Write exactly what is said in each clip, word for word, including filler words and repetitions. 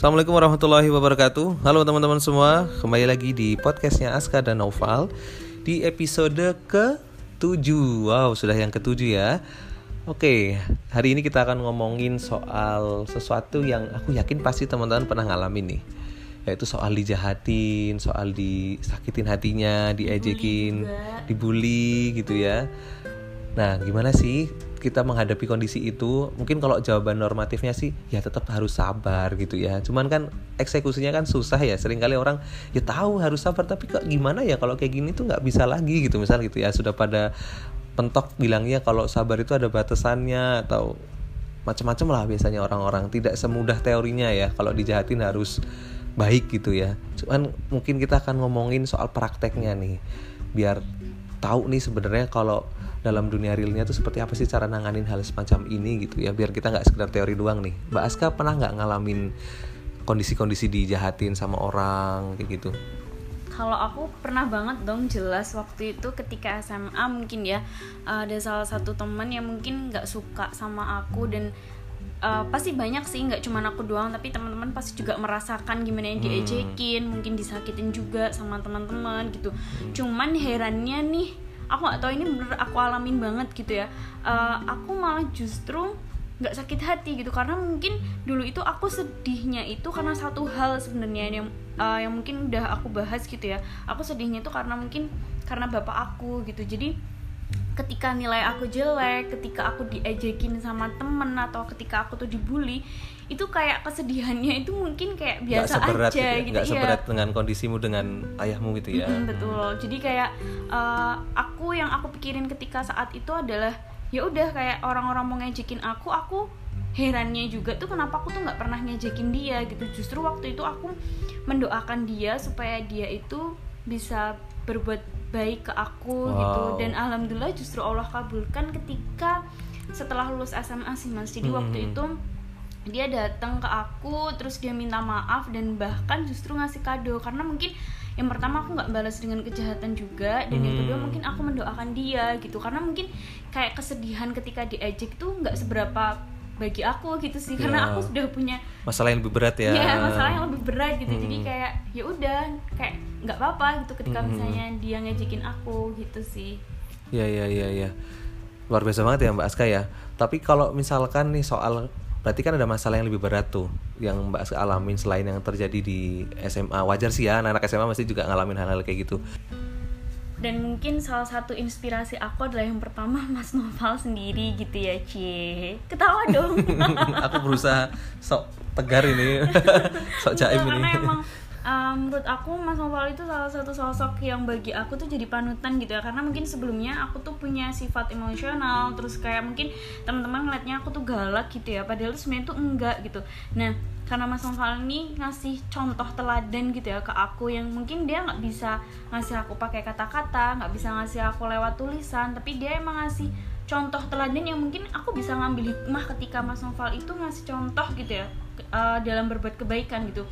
Assalamualaikum warahmatullahi wabarakatuh. Halo teman-teman semua, kembali lagi di podcastnya Aska dan Noval di episode ketujuh. Wow, sudah yang ketujuh ya. Oke, hari ini kita akan ngomongin soal sesuatu yang aku yakin pasti teman-teman pernah ngalamin nih, yaitu soal dijahatin, soal disakitin hatinya, diejekin, dibully gitu ya. Nah, gimana sih kita menghadapi kondisi itu? Mungkin kalau jawaban normatifnya sih ya tetap harus sabar gitu ya. Cuman kan eksekusinya kan susah ya. Seringkali orang ya tahu harus sabar, tapi kok gimana ya kalau kayak gini tuh nggak bisa lagi gitu, misal gitu ya. Sudah pada pentok bilangnya kalau sabar itu ada batasannya atau macam-macam lah biasanya orang-orang. Tidak semudah teorinya ya kalau dijahatin harus baik gitu ya. Cuman mungkin kita akan ngomongin soal prakteknya nih, biar tahu nih sebenarnya kalau dalam dunia realnya tuh seperti apa sih cara nanganin hal semacam ini gitu ya, biar kita nggak sekedar teori doang nih. Mbak Aska pernah nggak ngalamin kondisi-kondisi dijahatin sama orang kayak gitu? Kalau aku pernah banget dong, jelas. Waktu itu ketika S M A mungkin ya, ada salah satu teman yang mungkin nggak suka sama aku, dan Uh, pasti banyak sih, nggak cuma aku doang, tapi teman-teman pasti juga merasakan gimana yang diejekin, hmm. mungkin disakitin juga sama teman-teman gitu. hmm. Cuman herannya nih, aku nggak tahu ini bener aku alamin banget gitu ya, uh, aku malah justru nggak sakit hati gitu, karena mungkin dulu itu aku sedihnya itu karena satu hal sebenarnya yang uh, yang mungkin udah aku bahas gitu ya. Aku sedihnya itu karena mungkin karena bapak aku gitu. Jadi ketika nilai aku jelek, ketika aku diejekin sama temen, atau ketika aku tuh dibully, itu kayak kesedihannya itu mungkin kayak biasa aja gitu ya, gitu, gak ya. Seberat dengan kondisimu dengan ayahmu gitu ya. Mm-hmm, betul. Jadi kayak uh, aku yang aku pikirin ketika saat itu adalah ya udah, kayak orang-orang mau ngejekin aku, aku herannya juga tuh kenapa aku tuh nggak pernah ngejekin dia gitu. Justru waktu itu aku mendoakan dia supaya dia itu bisa berbuat baik ke aku. Wow. Gitu, dan alhamdulillah justru Allah kabulkan ketika setelah lulus S M A sih Mas. Jadi mm-hmm. waktu itu dia datang ke aku, terus dia minta maaf dan bahkan justru ngasih kado, karena mungkin yang pertama aku nggak balas dengan kejahatan juga, dan hmm. yang kedua mungkin aku mendoakan dia gitu, karena mungkin kayak kesedihan ketika diejek tuh nggak seberapa bagi aku gitu sih, karena ya. aku sudah punya masalah yang lebih berat ya. Iya, masalah yang lebih berat gitu. Hmm. Jadi kayak ya udah, kayak nggak apa-apa gitu ketika hmm. misalnya dia ngejekin aku gitu sih. Iya iya iya iya. Luar biasa banget ya Mbak Aska ya. Tapi kalau misalkan nih soal, berarti kan ada masalah yang lebih berat tuh yang Mbak Aska alamin selain yang terjadi di S M A. Wajar sih ya, anak-anak S M A mesti juga ngalamin hal-hal kayak gitu. Dan mungkin salah satu inspirasi aku adalah yang pertama Mas Noval sendiri gitu ya. Cie, ketawa dong. Aku berusaha sok tegar ini, sok jaim ini. Karena emang um, menurut aku Mas Noval itu salah satu sosok yang bagi aku tuh jadi panutan gitu ya. Karena mungkin sebelumnya aku tuh punya sifat emosional, terus kayak mungkin teman-teman ngeliatnya aku tuh galak gitu ya, padahal sebenarnya tuh enggak gitu. Nah, karena Mas Noval ini ngasih contoh teladan gitu ya ke aku, yang mungkin dia nggak bisa ngasih aku pakai kata-kata, nggak bisa ngasih aku lewat tulisan, tapi dia emang ngasih contoh teladan yang mungkin aku bisa ngambil hikmah ketika Mas Noval itu ngasih contoh gitu ya, uh, dalam berbuat kebaikan gitu.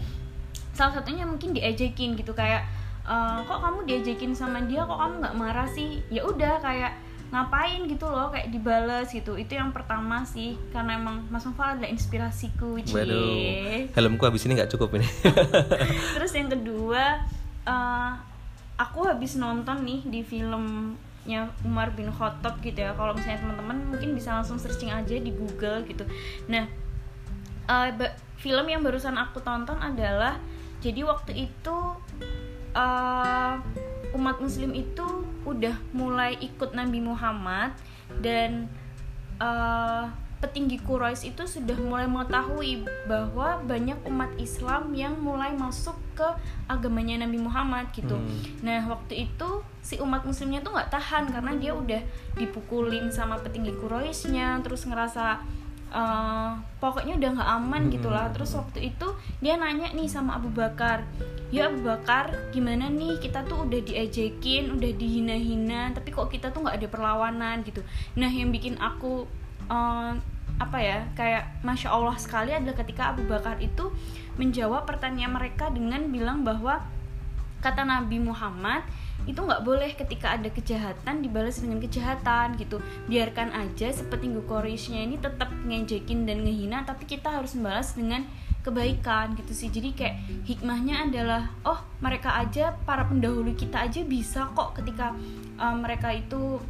Salah satunya mungkin diejekin gitu, kayak uh, kok kamu diejekin sama dia, kok kamu nggak marah sih, ya udah kayak ngapain gitu loh, kayak dibales gitu. Itu yang pertama sih, karena emang Mas Mufala adalah inspirasiku. Cie, helmku habis ini nggak cukup ini. Terus yang kedua, uh, aku habis nonton nih di filmnya Umar bin Khotob gitu ya. Kalau misalnya teman-teman mungkin bisa langsung searching aja di Google gitu. Nah, uh, ba- film yang barusan aku tonton adalah, jadi waktu itu uh, umat muslim itu udah mulai ikut Nabi Muhammad, dan uh, petinggi Quraisy itu sudah mulai mengetahui bahwa banyak umat Islam yang mulai masuk ke agamanya Nabi Muhammad gitu. hmm. Nah waktu itu si umat muslimnya tuh gak tahan, karena dia udah dipukulin sama petinggi Quraisynya, terus ngerasa uh, pokoknya udah gak aman hmm. gitulah. Terus waktu itu dia nanya nih sama Abu Bakar, ya Abu Bakar, gimana nih, kita tuh udah diejekin, udah dihina-hina, tapi kok kita tuh nggak ada perlawanan gitu. Nah yang bikin aku uh, apa ya, kayak masya Allah sekali adalah ketika Abu Bakar itu menjawab pertanyaan mereka dengan bilang bahwa kata Nabi Muhammad, itu nggak boleh. Ketika ada kejahatan dibalas dengan kejahatan gitu. Biarkan aja sepetinggu Quraisynya ini tetap ngejekin dan ngehina, tapi kita harus membalas dengan kebaikan gitu sih. Jadi kayak hikmahnya adalah, oh mereka aja, para pendahulu kita aja bisa kok ketika uh, mereka itu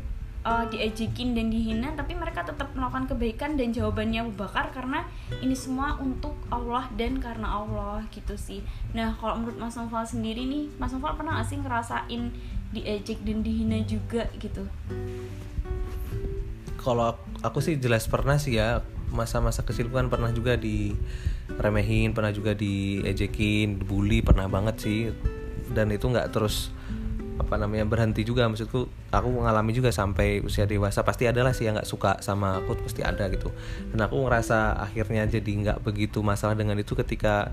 uh, diejekin dan dihina, tapi mereka tetap melakukan kebaikan dan jawabannya Abu Bakar, karena ini semua untuk Allah dan karena Allah gitu sih. Nah kalau menurut Mas Noval sendiri nih, Mas Noval pernah gak sih ngerasain diejek dan dihina juga gitu? Kalau aku sih jelas pernah sih ya, masa-masa kecil kan pernah juga diremehin, pernah juga diejekin, dibully, pernah banget sih. Dan itu nggak terus apa namanya berhenti juga, maksudku aku mengalami juga sampai usia dewasa. Pasti adalah sih yang nggak suka sama aku, pasti ada gitu. Dan aku ngerasa akhirnya jadi nggak begitu masalah dengan itu ketika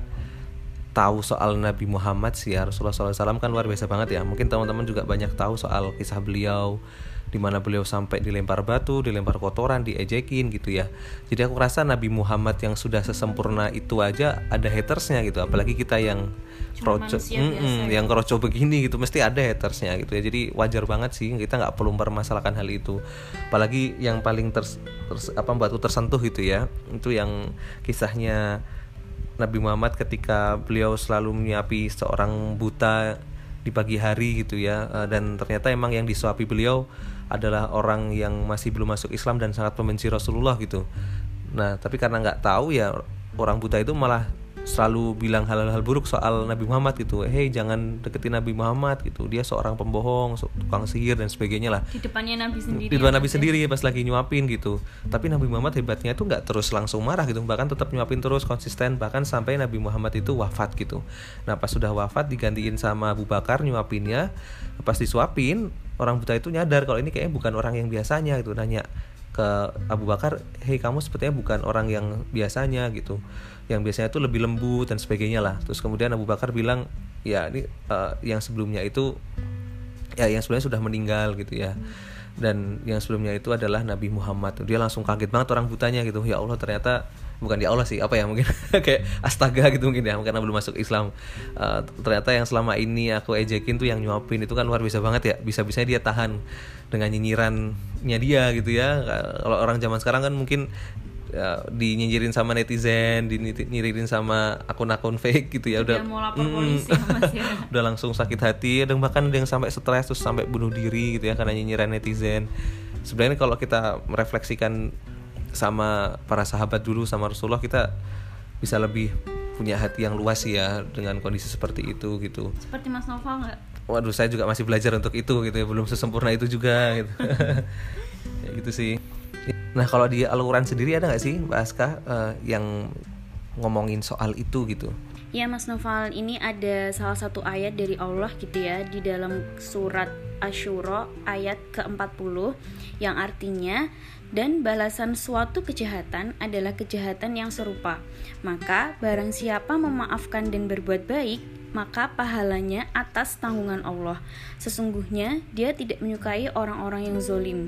tahu soal Nabi Muhammad sih ya. Rasulullah shallallahu alaihi wasallam kan luar biasa banget ya. Mungkin teman-teman juga banyak tahu soal kisah beliau, di mana beliau sampai dilempar batu, dilempar kotoran, diejekin gitu ya. Jadi aku rasa Nabi Muhammad yang sudah sesempurna itu aja ada hatersnya gitu. Apalagi kita yang kroco, mm-mm, yang kroco begini gitu, mesti ada hatersnya gitu ya. Jadi wajar banget sih, kita nggak perlu mempermasalahkan hal itu. Apalagi yang paling ters, ters, apa buatku tersentuh gitu ya, itu yang kisahnya Nabi Muhammad ketika beliau selalu menyiapi seorang buta di pagi hari gitu ya. Dan ternyata emang yang disuapi beliau adalah orang yang masih belum masuk Islam dan sangat membenci Rasulullah gitu. Nah tapi karena gak tahu ya, orang buta itu malah selalu bilang hal-hal buruk soal Nabi Muhammad gitu. Hei jangan deketin Nabi Muhammad gitu, dia seorang pembohong, tukang sihir dan sebagainya lah. Di depannya Nabi sendiri, di depan Nabi sendiri pas lagi nyuapin gitu. Tapi Nabi Muhammad hebatnya itu gak terus langsung marah gitu, bahkan tetap nyuapin terus, konsisten, bahkan sampai Nabi Muhammad itu wafat gitu. Nah pas sudah wafat digantiin sama Abu Bakar nyuapinnya. Pas disuapin, orang buta itu nyadar kalau ini kayaknya bukan orang yang biasanya gitu. Nanya ke Abu Bakar, hei kamu sepertinya bukan orang yang biasanya gitu, yang biasanya itu lebih lembut dan sebagainya lah. Terus kemudian Abu Bakar bilang, ya ini uh, yang sebelumnya itu, ya yang sebelumnya sudah meninggal gitu ya, dan yang sebelumnya itu adalah Nabi Muhammad. Dia langsung kaget banget orang butanya gitu. Ya Allah, ternyata bukan ya Allah sih, apa ya mungkin kayak astaga gitu mungkin ya, karena belum masuk Islam. Uh, ternyata yang selama ini aku ejekin tuh yang nyuapin, itu kan luar biasa banget ya. Bisa-bisanya dia tahan dengan nyinyirannya dia gitu ya. Kalau orang zaman sekarang kan mungkin ya, dinyinyirin sama netizen, dinyinyirin sama akun-akun fake gitu ya, udah mau lapor polisi Mas ya. Udah langsung sakit hati, dan bahkan ada yang sampai stres terus sampai bunuh diri gitu ya karena nyinyiran netizen. Sebenarnya kalau kita merefleksikan sama para sahabat dulu, sama Rasulullah, kita bisa lebih punya hati yang luas ya dengan kondisi seperti itu gitu. Seperti Mas Noval nggak? Waduh, saya juga masih belajar untuk itu gitu ya, belum sesempurna itu juga gitu. Ya, gitu sih. Nah kalau di aluran sendiri ada gak sih Mbak Aska uh, yang ngomongin soal itu gitu? Ya Mas Noval, ini ada salah satu ayat dari Allah gitu ya, di dalam surat Ashura ayat keempat puluh, yang artinya, dan balasan suatu kejahatan adalah kejahatan yang serupa. Maka barang siapa memaafkan dan berbuat baik, maka pahalanya atas tanggungan Allah. Sesungguhnya dia tidak menyukai orang-orang yang zalim.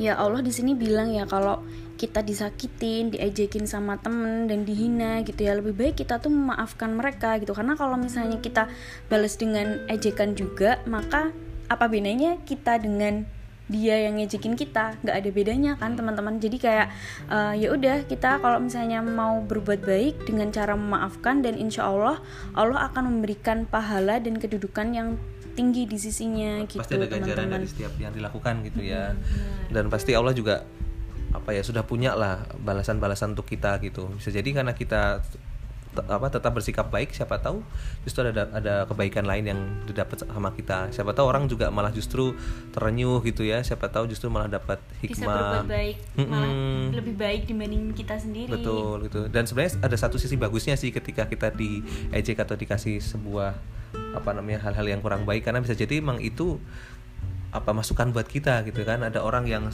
Ya Allah di sini bilang ya, kalau kita disakitin, diejekin sama temen dan dihina gitu ya, lebih baik kita tuh memaafkan mereka gitu. Karena kalau misalnya kita balas dengan ejekan juga, maka apa bedanya kita dengan dia yang ngejekin kita? Nggak ada bedanya kan teman-teman. Jadi kayak uh, ya udah, kita kalau misalnya mau berbuat baik dengan cara memaafkan, dan insya Allah Allah akan memberikan pahala dan kedudukan yang tinggi di sisinya gitu. Pasti ada ganjaran teman-teman dari setiap yang dilakukan gitu ya. Hmm, dan pasti Allah juga apa ya, sudah punya lah balasan-balasan untuk kita gitu. Bisa jadi karena kita te- apa tetap bersikap baik, siapa tahu justru ada ada kebaikan lain yang didapat sama kita. Siapa tahu orang juga malah justru terenyuh gitu ya. Siapa tahu justru malah dapat hikmah. Bisa berbuat baik, malah lebih baik dibanding kita sendiri. Betul gitu. Dan sebenarnya ada satu sisi bagusnya sih ketika kita diejek atau dikasih sebuah apa namanya hal-hal yang kurang baik, karena bisa jadi emang itu apa masukan buat kita gitu kan. Ada orang yang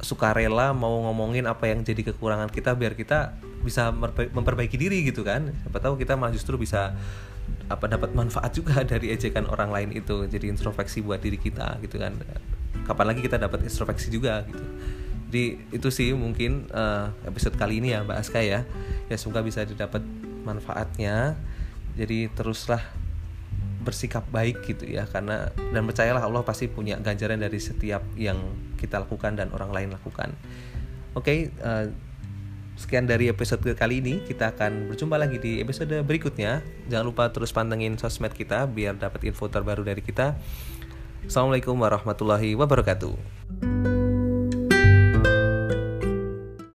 suka rela mau ngomongin apa yang jadi kekurangan kita biar kita bisa memperbaiki diri gitu kan. Siapa tahu kita malah justru bisa apa dapat manfaat juga dari ejekan orang lain itu, jadi introspeksi buat diri kita gitu kan. Kapan lagi kita dapat introspeksi juga gitu. Jadi itu sih mungkin uh, episode kali ini ya Mbak Aska ya. Ya semoga bisa didapat manfaatnya. Jadi teruslah bersikap baik gitu ya, karena dan percayalah Allah pasti punya ganjaran dari setiap yang kita lakukan dan orang lain lakukan. Oke, okay, uh, sekian dari episode kali ini. Kita akan berjumpa lagi di episode berikutnya. Jangan lupa terus pantengin sosmed kita biar dapat info terbaru dari kita. Assalamualaikum warahmatullahi wabarakatuh.